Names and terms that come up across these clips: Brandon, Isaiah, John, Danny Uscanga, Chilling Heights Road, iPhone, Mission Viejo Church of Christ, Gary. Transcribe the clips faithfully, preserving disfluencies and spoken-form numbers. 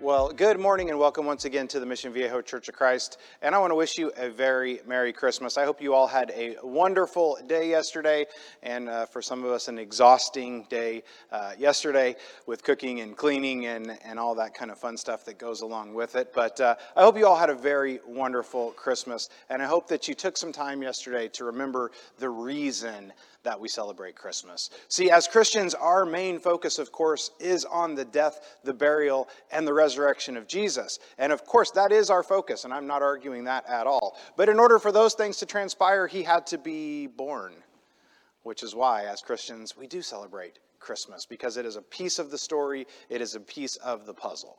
Well, good morning and welcome once again to the Mission Viejo Church of Christ, and I want to wish you a very Merry Christmas. I hope you all had a wonderful day yesterday, and uh, for some of us an exhausting day uh, yesterday with cooking and cleaning and, and all that kind of fun stuff that goes along with it, but uh, I hope you all had a very wonderful Christmas, and I hope that you took some time yesterday to remember the reason that we celebrate Christmas. See, as Christians, our main focus, of course, is on the death, the burial, and the resurrection of Jesus. And of course, that is our focus, and I'm not arguing that at all. But in order for those things to transpire, he had to be born, which is why, as Christians, we do celebrate Christmas, because it is a piece of the story, it is a piece of the puzzle.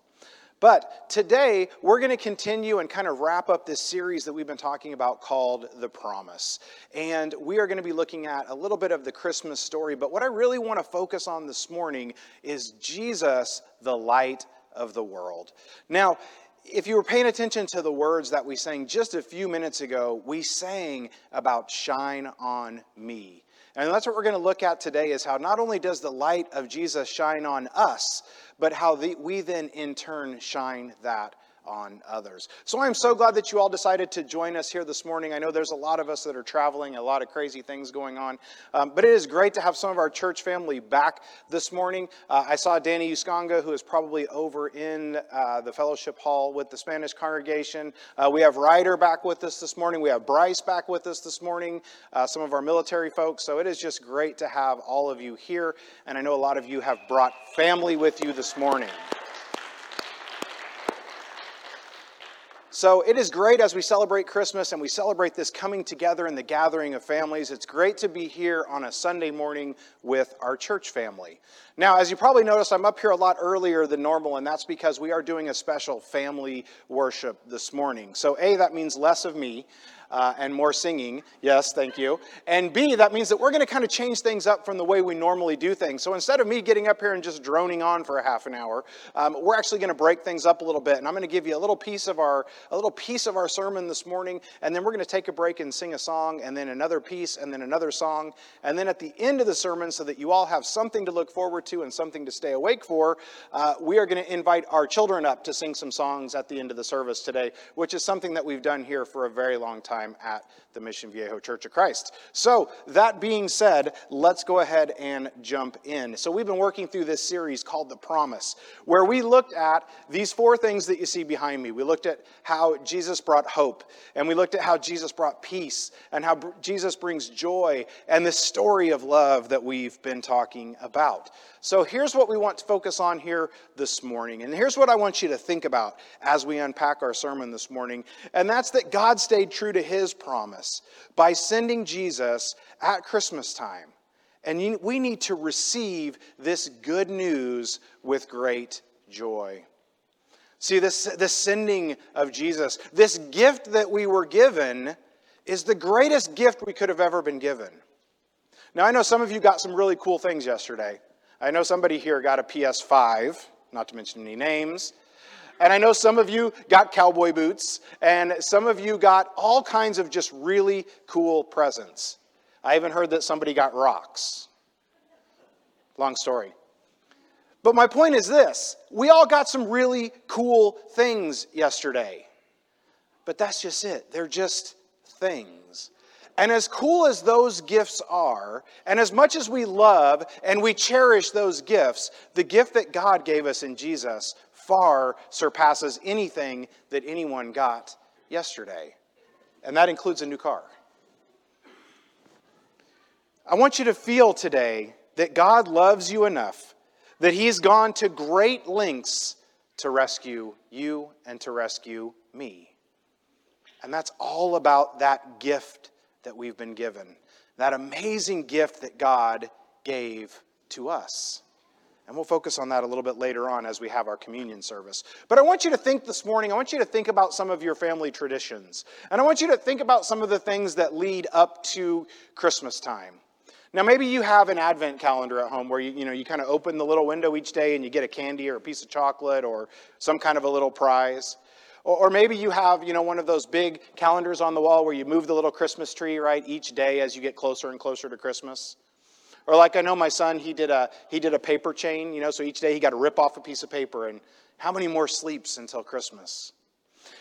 But today, we're going to continue and kind of wrap up this series that we've been talking about called The Promise. And we are going to be looking at a little bit of the Christmas story. But what I really want to focus on this morning is Jesus, the light of the world. Now, if you were paying attention to the words that we sang just a few minutes ago, we sang about "Shine on Me." And that's what we're going to look at today, is how not only does the light of Jesus shine on us, but how the, we then in turn shine that on others. So I'm so glad that you all decided to join us here this morning. I know there's a lot of us that are traveling, a lot of crazy things going on, um, but it is great to have some of our church family back this morning. Uh, I saw Danny Uscanga, who is probably over in uh, the fellowship hall with the Spanish congregation. Uh, we have Ryder back with us this morning. We have Bryce back with us this morning, uh, some of our military folks. So it is just great to have all of you here, and I know a lot of you have brought family with you this morning. So it is great as we celebrate Christmas and we celebrate this coming together and the gathering of families. It's great to be here on a Sunday morning with our church family. Now, as you probably noticed, I'm up here a lot earlier than normal, and that's because we are doing a special family worship this morning. So A, that means less of me. Uh, and more singing, yes, thank you. And B, that means that we're going to kind of change things up from the way we normally do things. So instead of me getting up here and just droning on for a half an hour, um, we're actually going to break things up a little bit. And I'm going to give you a little piece of our a little piece of our sermon this morning, and then we're going to take a break and sing a song, and then another piece, and then another song, and then at the end of the sermon, so that you all have something to look forward to and something to stay awake for, uh, we are going to invite our children up to sing some songs at the end of the service today, which is something that we've done here for a very long time at the Mission Viejo Church of Christ. So that being said, let's go ahead and jump in. So we've been working through this series called The Promise, where we looked at these four things that you see behind me. We looked at how Jesus brought hope, and we looked at how Jesus brought peace, and how Jesus brings joy, and this story of love that we've been talking about. So here's what we want to focus on here this morning, and here's what I want you to think about as we unpack our sermon this morning, and that's that God stayed true to his promise by sending Jesus at Christmas time. And we need to receive this good news with great joy. See, this, this sending of Jesus, this gift that we were given, is the greatest gift we could have ever been given. Now, I know some of you got some really cool things yesterday. I know somebody here got a P S five, not to mention any names. And I know some of you got cowboy boots, and some of you got all kinds of just really cool presents. I even heard that somebody got rocks. Long story. But my point is this: we all got some really cool things yesterday. But that's just it. They're just things. And as cool as those gifts are, and as much as we love and we cherish those gifts, the gift that God gave us in Jesus far surpasses anything that anyone got yesterday. And that includes a new car. I want you to feel today that God loves you enough that he's gone to great lengths to rescue you and to rescue me. And that's all about that gift that we've been given, that amazing gift that God gave to us. And we'll focus on that a little bit later on as we have our communion service. But I want you to think this morning, I want you to think about some of your family traditions. And I want you to think about some of the things that lead up to Christmas time. Now, maybe you have an advent calendar at home where you, you know, you kind of open the little window each day and you get a candy or a piece of chocolate or some kind of a little prize. Or maybe you have, you know, one of those big calendars on the wall where you move the little Christmas tree, right, each day as you get closer and closer to Christmas. Or like I know my son, he did a he did a paper chain, you know, so each day he got to rip off a piece of paper and How many more sleeps until Christmas?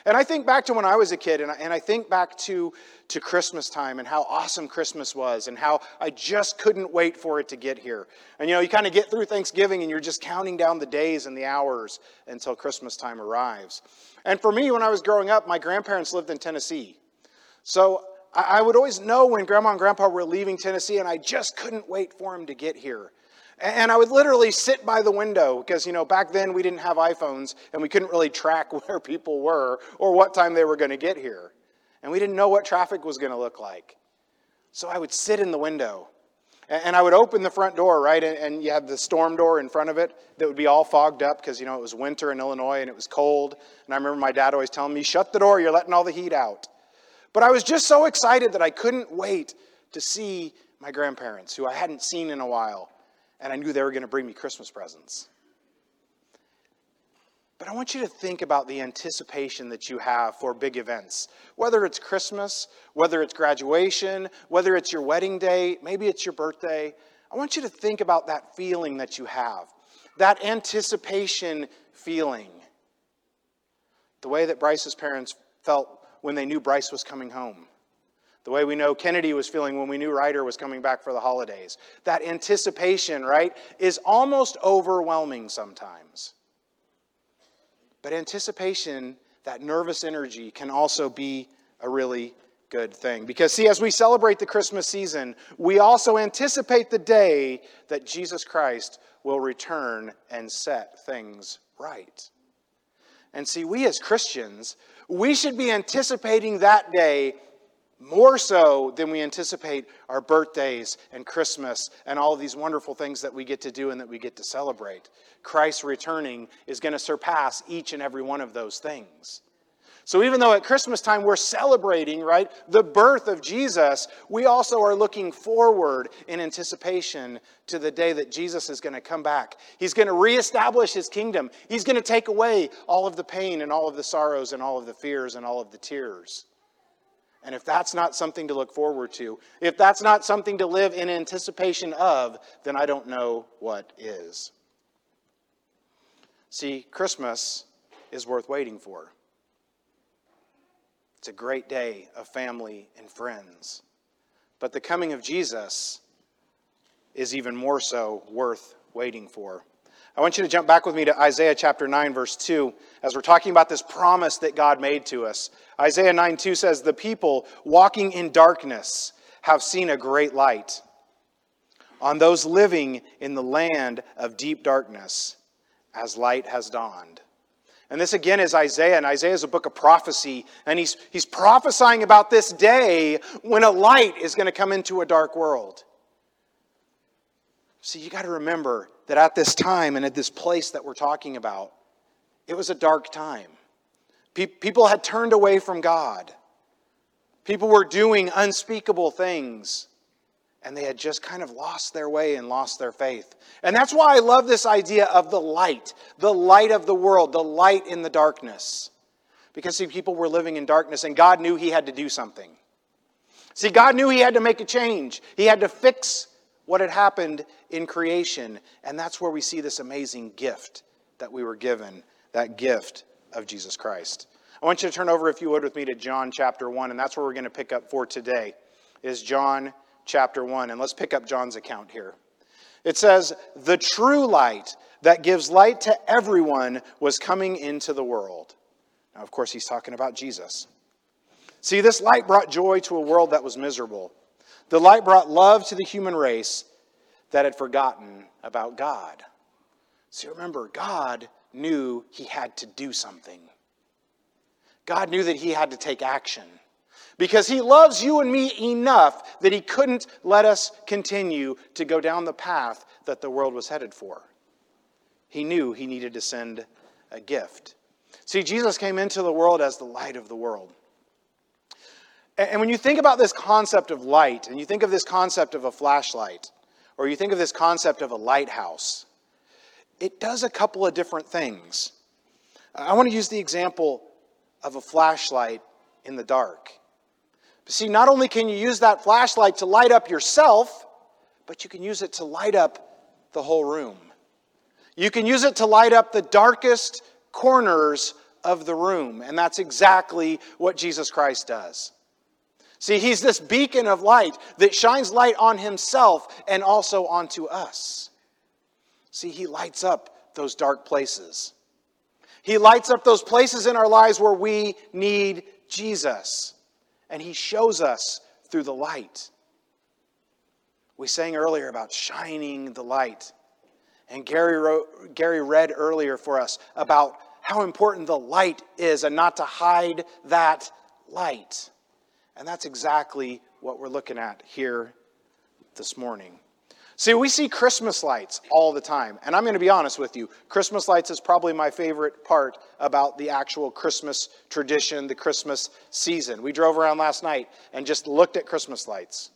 And I think back to when I was a kid, and I, and I think back to, to Christmas time and how awesome Christmas was and how I just couldn't wait for it to get here. And, you know, you kind of get through Thanksgiving and you're just counting down the days and the hours until Christmas time arrives. And for me, when I was growing up, my grandparents lived in Tennessee. So I, I would always know when Grandma and Grandpa were leaving Tennessee, and I just couldn't wait for them to get here. And I would literally sit by the window because, you know, back then we didn't have iPhones and we couldn't really track where people were or what time they were going to get here. And we didn't know what traffic was going to look like. So I would sit in the window and I would open the front door, right? And you had the storm door in front of it that would be all fogged up because, you know, it was winter in Illinois and it was cold. And I remember my dad always telling me, shut the door, you're letting all the heat out. But I was just so excited that I couldn't wait to see my grandparents, who I hadn't seen in a while. And I knew they were going to bring me Christmas presents. But I want you to think about the anticipation that you have for big events. Whether it's Christmas, whether it's graduation, whether it's your wedding day, maybe it's your birthday. I want you to think about that feeling that you have. That anticipation feeling. The way that Bryce's parents felt when they knew Bryce was coming home. The way we know Kennedy was feeling when we knew Ryder was coming back for the holidays. That anticipation, right, is almost overwhelming sometimes. But anticipation, that nervous energy, can also be a really good thing. Because, see, as we celebrate the Christmas season, we also anticipate the day that Jesus Christ will return and set things right. And see, we as Christians, we should be anticipating that day more so than we anticipate our birthdays and Christmas and all of these wonderful things that we get to do and that we get to celebrate. Christ returning is going to surpass each and every one of those things. So even though at Christmas time we're celebrating, right, the birth of Jesus, we also are looking forward in anticipation to the day that Jesus is going to come back. He's going to reestablish his kingdom. He's going to take away all of the pain and all of the sorrows and all of the fears and all of the tears. And if that's not something to look forward to, if that's not something to live in anticipation of, then I don't know what is. See, Christmas is worth waiting for. It's a great day of family and friends. But the coming of Jesus is even more so worth waiting for. I want you to jump back with me to Isaiah chapter nine, verse two, as we're talking about this promise that God made to us. Isaiah nine two says, "The people walking in darkness have seen a great light. On those living in the land of deep darkness, as light has dawned." And this again is Isaiah, and Isaiah is a book of prophecy, and he's, he's prophesying about this day when a light is going to come into a dark world. See, you got to remember that at this time and at this place that we're talking about, it was a dark time. Pe- people had turned away from God. People were doing unspeakable things. And they had just kind of lost their way and lost their faith. And that's why I love this idea of the light. The light of the world. The light in the darkness. Because, see, people were living in darkness and God knew he had to do something. See, God knew he had to make a change. He had to fix what had happened in creation. And that's where we see this amazing gift that we were given, that gift of Jesus Christ. I want you to turn over, if you would, with me to John chapter one, and that's where we're going to pick up for today, is John chapter one. And let's pick up John's account here. It says, "The true light that gives light to everyone was coming into the world." Now, of course, he's talking about Jesus. See, this light brought joy to a world that was miserable. The light brought love to the human race that had forgotten about God. See, remember, God knew he had to do something. God knew that he had to take action. Because he loves you and me enough that he couldn't let us continue to go down the path that the world was headed for. He knew he needed to send a gift. See, Jesus came into the world as the light of the world. And when you think about this concept of light, and you think of this concept of a flashlight, or you think of this concept of a lighthouse, it does a couple of different things. I want to use the example of a flashlight in the dark. But see, not only can you use that flashlight to light up yourself, but you can use it to light up the whole room. You can use it to light up the darkest corners of the room. And that's exactly what Jesus Christ does. See, he's this beacon of light that shines light on himself and also onto us. See, he lights up those dark places. He lights up those places in our lives where we need Jesus. And he shows us through the light. We sang earlier about shining the light. And Gary wrote, Gary read earlier for us about how important the light is and not to hide that light. And that's exactly what we're looking at here this morning. See, we see Christmas lights all the time. And I'm going to be honest with you. Christmas lights is probably my favorite part about the actual Christmas tradition, the Christmas season. We drove around last night and just looked at Christmas lights.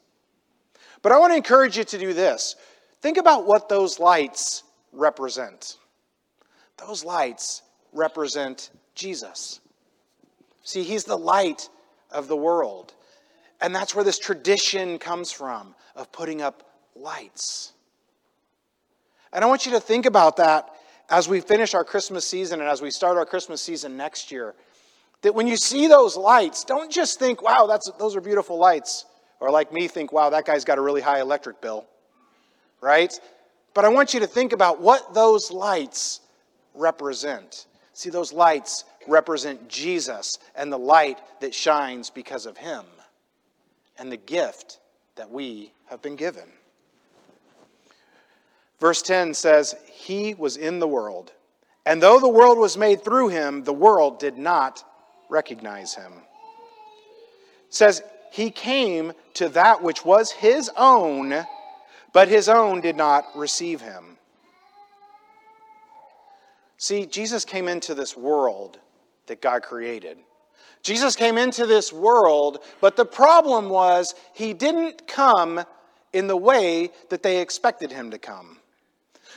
But I want to encourage you to do this. Think about what those lights represent. Those lights represent Jesus. See, he's the light of the world. And that's where this tradition comes from, of putting up lights. And I want you to think about that as we finish our Christmas season and as we start our Christmas season next year. That when you see those lights, don't just think, wow, that's those are beautiful lights. Or like me, think, wow, that guy's got a really high electric bill. Right? But I want you to think about what those lights represent. See, those lights represent Jesus and the light that shines because of him and the gift that we have been given. Verse ten says, he was in the world, and though the world was made through him, the world did not recognize him. It says, he came to that which was his own, but his own did not receive him. See, Jesus came into this world that God created. Jesus came into this world, but the problem was he didn't come in the way that they expected him to come.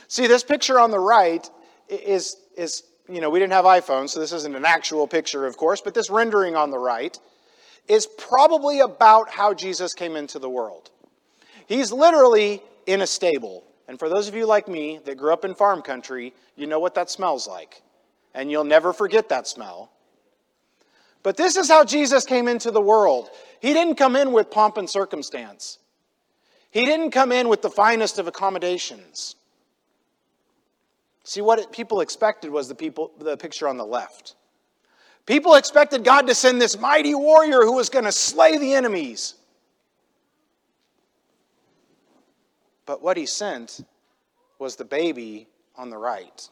See, this picture on the right is, is you know, we didn't have iPhones, so this isn't an actual picture, of course, but this rendering on the right is probably about how Jesus came into the world. He's literally in a stable. And for those of you like me that grew up in farm country, you know what that smells like. And you'll never forget that smell. But this is how Jesus came into the world. He didn't come in with pomp and circumstance. He didn't come in with the finest of accommodations. See, what people expected was the people, the picture on the left. People expected God to send this mighty warrior who was going to slay the enemies. But what he sent was the baby on the right.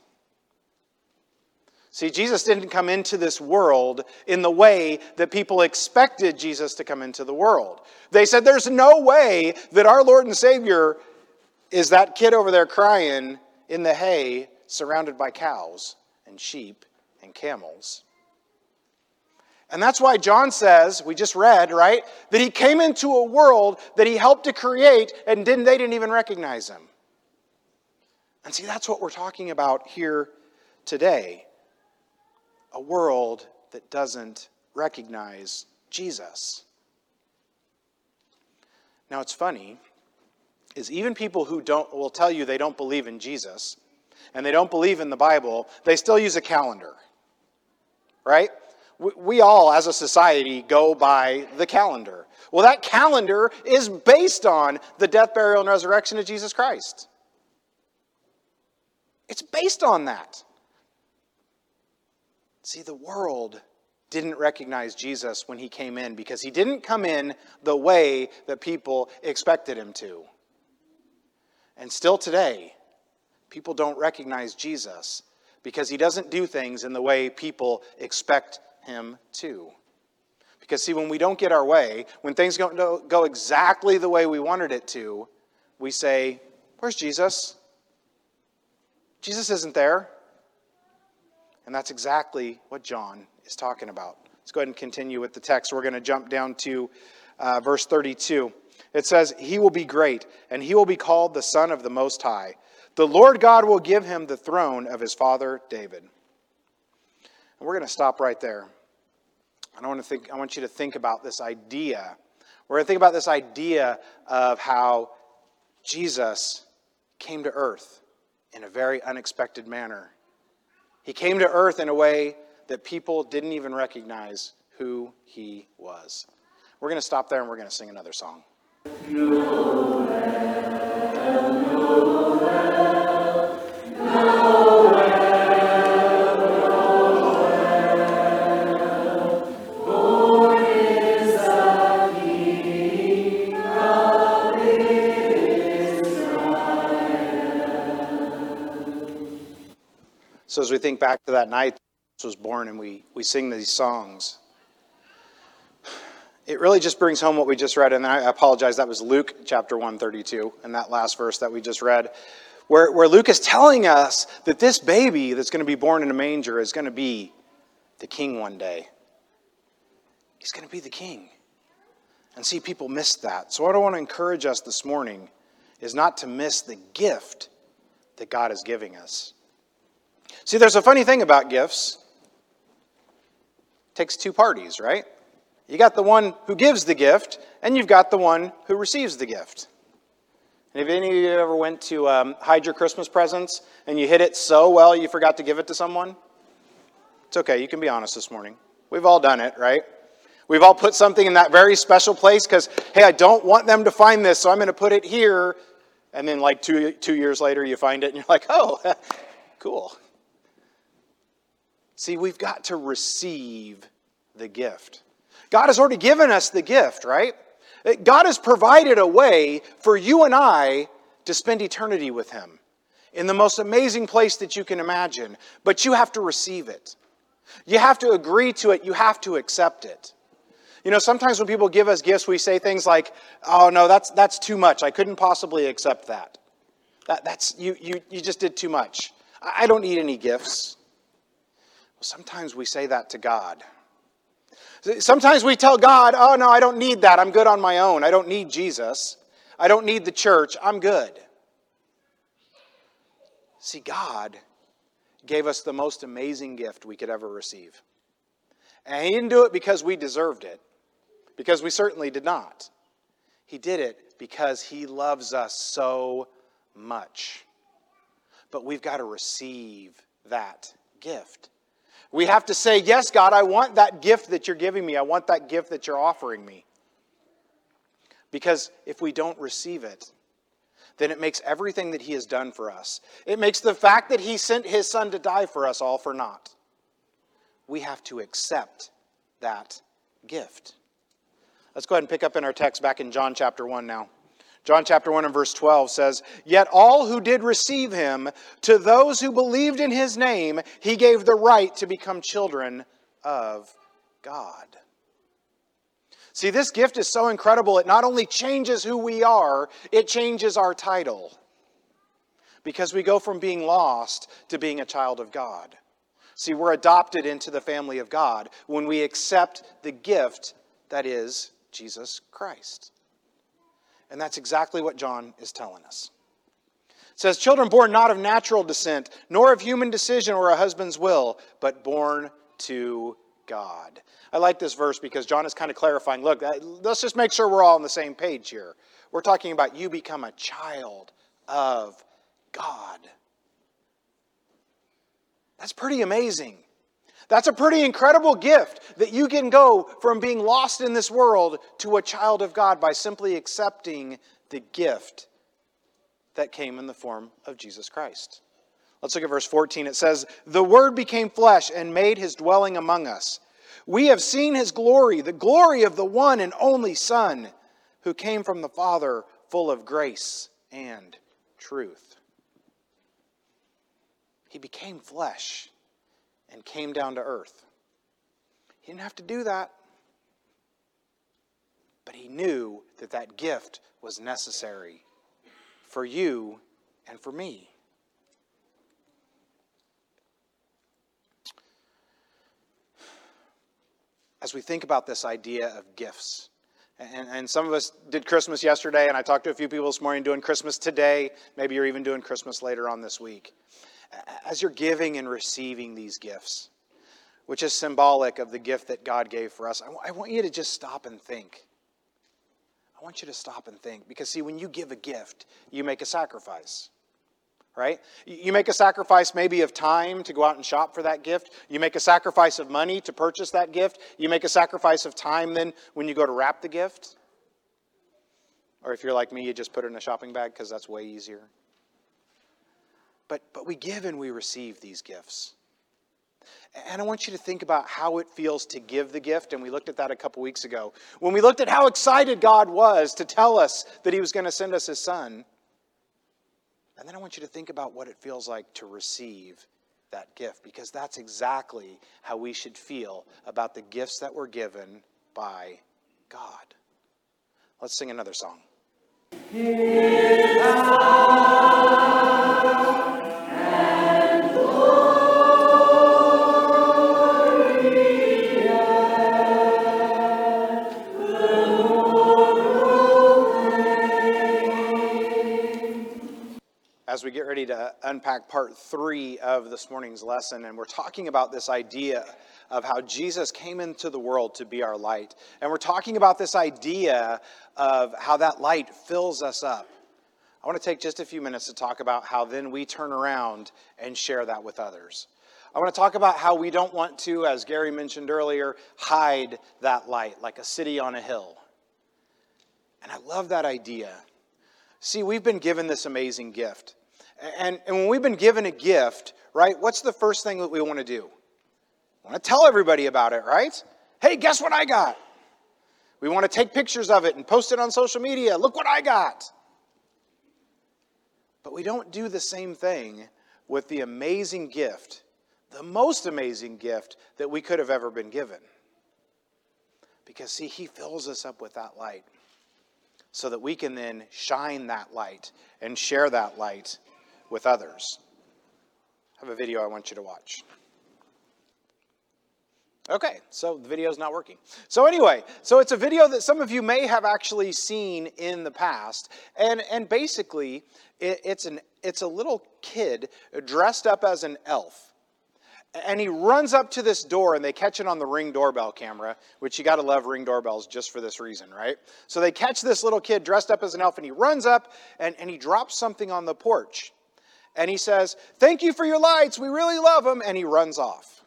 See, Jesus didn't come into this world in the way that people expected Jesus to come into the world. They said, there's no way that our Lord and Savior is that kid over there crying in the hay, surrounded by cows and sheep and camels. And that's why John says, we just read, right, that he came into a world that he helped to create and didn't, they didn't even recognize him. And see, that's what we're talking about here today. A world that doesn't recognize Jesus. Now, it's funny, is even people who don't will tell you they don't believe in Jesus and they don't believe in the Bible, they still use a calendar, right? We all, as a society, go by the calendar. Well, that calendar is based on the death, burial, and resurrection of Jesus Christ. It's based on that. See, the world didn't recognize Jesus when he came in because he didn't come in the way that people expected him to. And still today, people don't recognize Jesus because he doesn't do things in the way people expect him too. Because see, when we don't get our way, when things don't go exactly the way we wanted it to, we say, where's Jesus? Jesus isn't there. And that's exactly what John is talking about. Let's go ahead and continue with the text. We're going to jump down to uh, verse thirty-two. It says, he will be great, and he will be called the Son of the Most High. The Lord God will give him the throne of his father David. And we're going to stop right there. I want to think. I want you to think about this idea. We're going to think about this idea of how Jesus came to earth in a very unexpected manner. He came to earth in a way that people didn't even recognize who he was. We're going to stop there and we're going to sing another song. So as we think back to that night that was born and we, we sing these songs, it really just brings home what we just read. And I apologize, that was Luke chapter one thirty-two, and that last verse that we just read, where, where Luke is telling us that this baby that's going to be born in a manger is going to be the king one day. He's going to be the king. And see, people miss that. So what I want to encourage us this morning is not to miss the gift that God is giving us. See, there's a funny thing about gifts. It takes two parties, right? You got the one who gives the gift, and you've got the one who receives the gift. And if any of you ever went to um, hide your Christmas presents, and you hid it so well you forgot to give it to someone? It's okay, you can be honest this morning. We've all done it, right? We've all put something in that very special place because, hey, I don't want them to find this, so I'm going to put it here. And then like two, two years later, you find it, and you're like, oh, cool. See, we've got to receive the gift. God has already given us the gift, right? God has provided a way for you and I to spend eternity with him in the most amazing place that you can imagine. But you have to receive it. You have to agree to it. You have to accept it. You know, sometimes when people give us gifts, we say things like, oh, no, that's that's too much. I couldn't possibly accept that. that that's you, you, you just did too much. I don't need any gifts. Sometimes we say that to God. Sometimes we tell God, oh no, I don't need that. I'm good on my own. I don't need Jesus. I don't need the church. I'm good. See, God gave us the most amazing gift we could ever receive. And he didn't do it because we deserved it, because we certainly did not. He did it because he loves us so much. But we've got to receive that gift. We have to say, yes, God, I want that gift that you're giving me. I want that gift that you're offering me. Because if we don't receive it, then it makes everything that he has done for us. It makes the fact that he sent his son to die for us all for naught. We have to accept that gift. Let's go ahead and pick up in our text back in John chapter one now. John chapter one and verse twelve says, yet all who did receive him, to those who believed in his name, he gave the right to become children of God. See, this gift is so incredible. It not only changes who we are, it changes our title. Because we go from being lost to being a child of God. See, we're adopted into the family of God when we accept the gift that is Jesus Christ. And that's exactly what John is telling us. It says, children born not of natural descent, nor of human decision or a husband's will, but born to God. I like this verse because John is kind of clarifying, look, let's just make sure we're all on the same page here. We're talking about you become a child of God. That's pretty amazing. That's a pretty incredible gift that you can go from being lost in this world to a child of God by simply accepting the gift that came in the form of Jesus Christ. Let's look at verse fourteen. It says, the Word became flesh and made his dwelling among us. We have seen his glory, the glory of the one and only Son, who came from the Father, full of grace and truth. He became flesh and came down to earth. He didn't have to do that. But he knew that that gift was necessary for you and for me. As we think about this idea of gifts, and, and some of us did Christmas yesterday, and I talked to a few people this morning doing Christmas today. Maybe you're even doing Christmas later on this week. As you're giving and receiving these gifts, which is symbolic of the gift that God gave for us, I, w- I want you to just stop and think. I want you to stop and think. Because see, when you give a gift, you make a sacrifice. right? You make a sacrifice maybe of time to go out and shop for that gift. You make a sacrifice of money to purchase that gift. You make a sacrifice of time then when you go to wrap the gift. Or if you're like me, you just put it in a shopping bag because that's way easier. But, but we give and we receive these gifts. And I want you to think about how it feels to give the gift. And we looked at that a couple weeks ago. When we looked at how excited God was to tell us that he was going to send us his son. And then I want you to think about what it feels like to receive that gift, because that's exactly how we should feel about the gifts that were given by God. Let's sing another song. As we get ready to unpack part three of this morning's lesson, and we're talking about this idea of how Jesus came into the world to be our light. And we're talking about this idea of how that light fills us up. I want to take just a few minutes to talk about how then we turn around and share that with others. I want to talk about how we don't want to, as Gary mentioned earlier, hide that light like a city on a hill. And I love that idea. See, we've been given this amazing gift. And, and when we've been given a gift, right, what's the first thing that we want to do? We want to tell everybody about it, right? Hey, guess what I got? We want to take pictures of it and post it on social media. Look what I got. But we don't do the same thing with the amazing gift, the most amazing gift that we could have ever been given. Because, see, he fills us up with that light so that we can then shine that light and share that light with others. I have a video I want you to watch. Okay, so the video's not working. So anyway, so it's a video that some of you may have actually seen in the past. And and basically, it, it's an it's a little kid dressed up as an elf. And he runs up to this door, and they catch it on the Ring doorbell camera, which you got to love Ring doorbells just for this reason, right? So they catch this little kid dressed up as an elf, and he runs up, and, and he drops something on the porch. And he says, "Thank you for your lights. We really love them." And he runs off.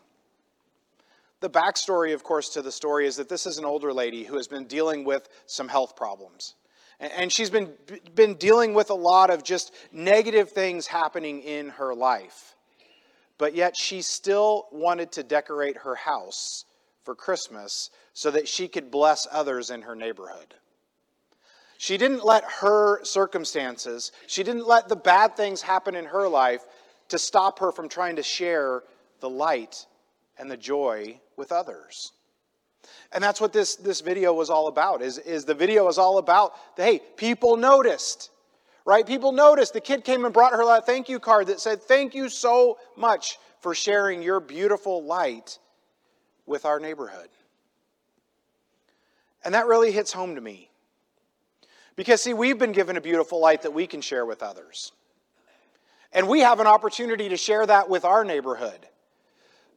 The backstory, of course, to the story is that this is an older lady who has been dealing with some health problems. And she's been, been dealing with a lot of just negative things happening in her life. But yet she still wanted to decorate her house for Christmas so that she could bless others in her neighborhood. She didn't let her circumstances, she didn't let the bad things happen in her life to stop her from trying to share the light and the joy with others. And that's what this, this video was all about, is, is the video was all about, the, hey, people noticed, right? People noticed. The kid came and brought her a thank you card that said, "Thank you so much for sharing your beautiful light with our neighborhood." And that really hits home to me. Because, see, we've been given a beautiful light that we can share with others. And we have an opportunity to share that with our neighborhood.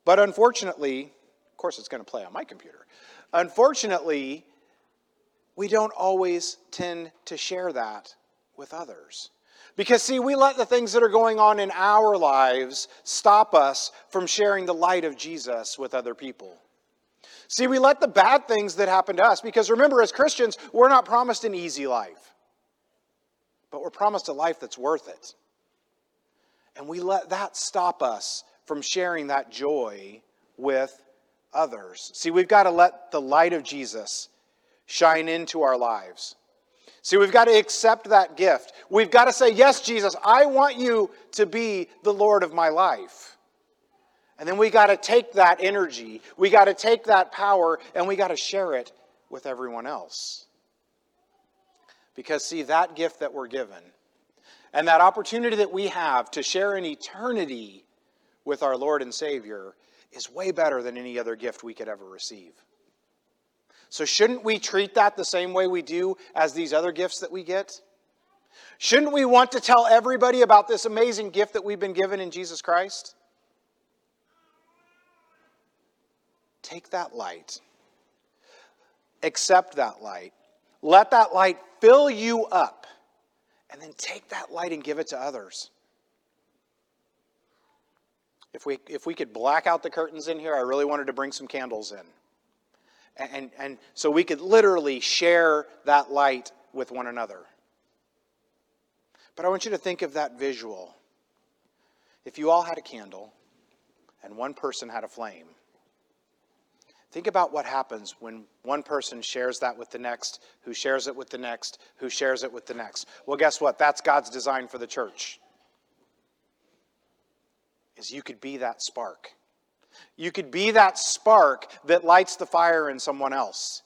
But unfortunately, of course it's going to play on my computer. Unfortunately, we don't always tend to share that with others. Because, see, we let the things that are going on in our lives stop us from sharing the light of Jesus with other people. See, we let the bad things that happen to us, because remember, as Christians, we're not promised an easy life, but we're promised a life that's worth it. And we let that stop us from sharing that joy with others. See, we've got to let the light of Jesus shine into our lives. See, we've got to accept that gift. We've got to say, "Yes, Jesus, I want you to be the Lord of my life." And then we got to take that energy, we got to take that power, and we got to share it with everyone else. Because, see, that gift that we're given and that opportunity that we have to share in eternity with our Lord and Savior is way better than any other gift we could ever receive. So shouldn't we treat that the same way we do as these other gifts that we get? Shouldn't we want to tell everybody about this amazing gift that we've been given in Jesus Christ? Take that light. Accept that light. Let that light fill you up. And then take that light and give it to others. If we if we could black out the curtains in here, I really wanted to bring some candles in. And, and, and so we could literally share that light with one another. But I want you to think of that visual. If you all had a candle and one person had a flame, think about what happens when one person shares that with the next, who shares it with the next, who shares it with the next. Well, guess what? That's God's design for the church. Is you could be that spark. You could be that spark that lights the fire in someone else.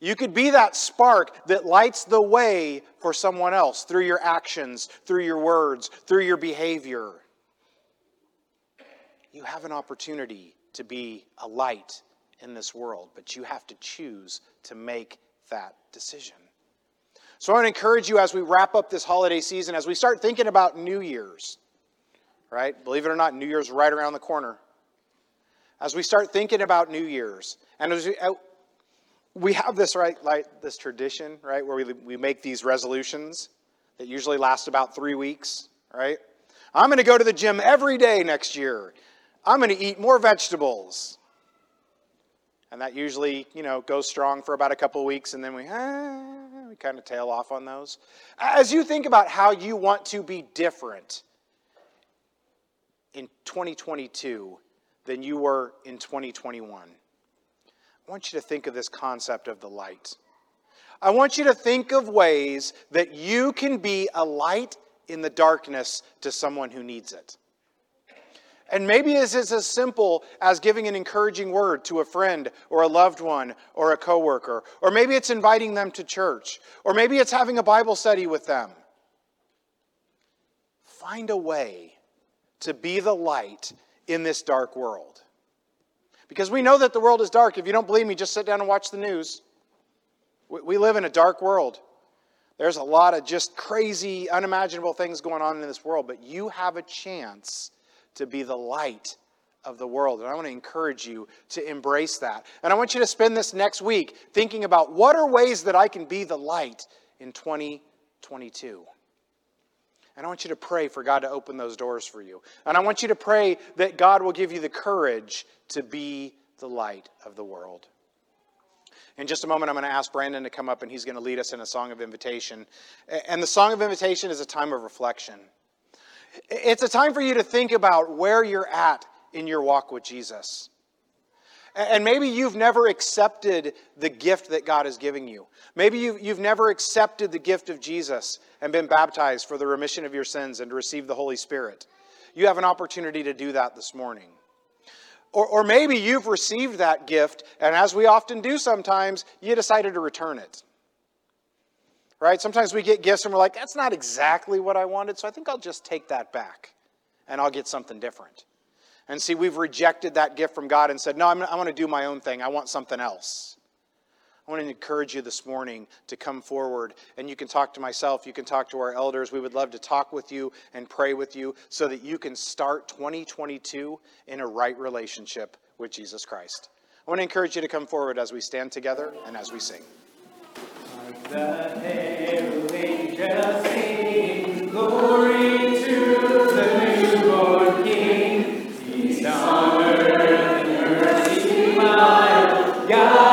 You could be that spark that lights the way for someone else through your actions, through your words, through your behavior. You have an opportunity to be a light in this world, but you have to choose to make that decision. So I want to encourage you as we wrap up this holiday season, as we start thinking about New Year's, right? Believe it or not, New Year's right around the corner. As we start thinking about New Year's, and as we, we have this right, like this tradition, right, where we we make these resolutions that usually last about three weeks, right? I'm going to go to the gym every day next year. I'm going to eat more vegetables, and that usually, you know, goes strong for about a couple of weeks, and then we ah, we kind of tail off on those. As you think about how you want to be different in twenty twenty-two. Than you were in twenty twenty-one. I want you to think of this concept of the light. I want you to think of ways that you can be a light in the darkness to someone who needs it. And maybe this is as simple as giving an encouraging word to a friend or a loved one or a coworker. Or maybe it's inviting them to church. Or maybe it's having a Bible study with them. Find a way to be the light in this dark world. Because we know that the world is dark. If you don't believe me, just sit down and watch the news. We live in a dark world. There's a lot of just crazy, unimaginable things going on in this world. But you have a chance to be the light of the world. And I want to encourage you to embrace that. And I want you to spend this next week thinking about what are ways that I can be the light in twenty twenty-two. And I want you to pray for God to open those doors for you. And I want you to pray that God will give you the courage to be the light of the world. In just a moment, I'm going to ask Brandon to come up, and he's going to lead us in a song of invitation. And the song of invitation is a time of reflection. It's a time for you to think about where you're at in your walk with Jesus. And maybe you've never accepted the gift that God is giving you. Maybe you've never accepted the gift of Jesus and been baptized for the remission of your sins and to receive the Holy Spirit. You have an opportunity to do that this morning. Or, or maybe you've received that gift, and as we often do sometimes, you decided to return it. Right? Sometimes we get gifts and we're like, that's not exactly what I wanted, so I think I'll just take that back and I'll get something different. And see, we've rejected that gift from God and said, no, I'm, I want to do my own thing. I want something else. I want to encourage you this morning to come forward. And you can talk to myself. You can talk to our elders. We would love to talk with you and pray with you so that you can start twenty twenty-two in a right relationship with Jesus Christ. I want to encourage you to come forward as we stand together and as we sing. The hail angels sing, glory to the newborn King. Summer and mercy, my God.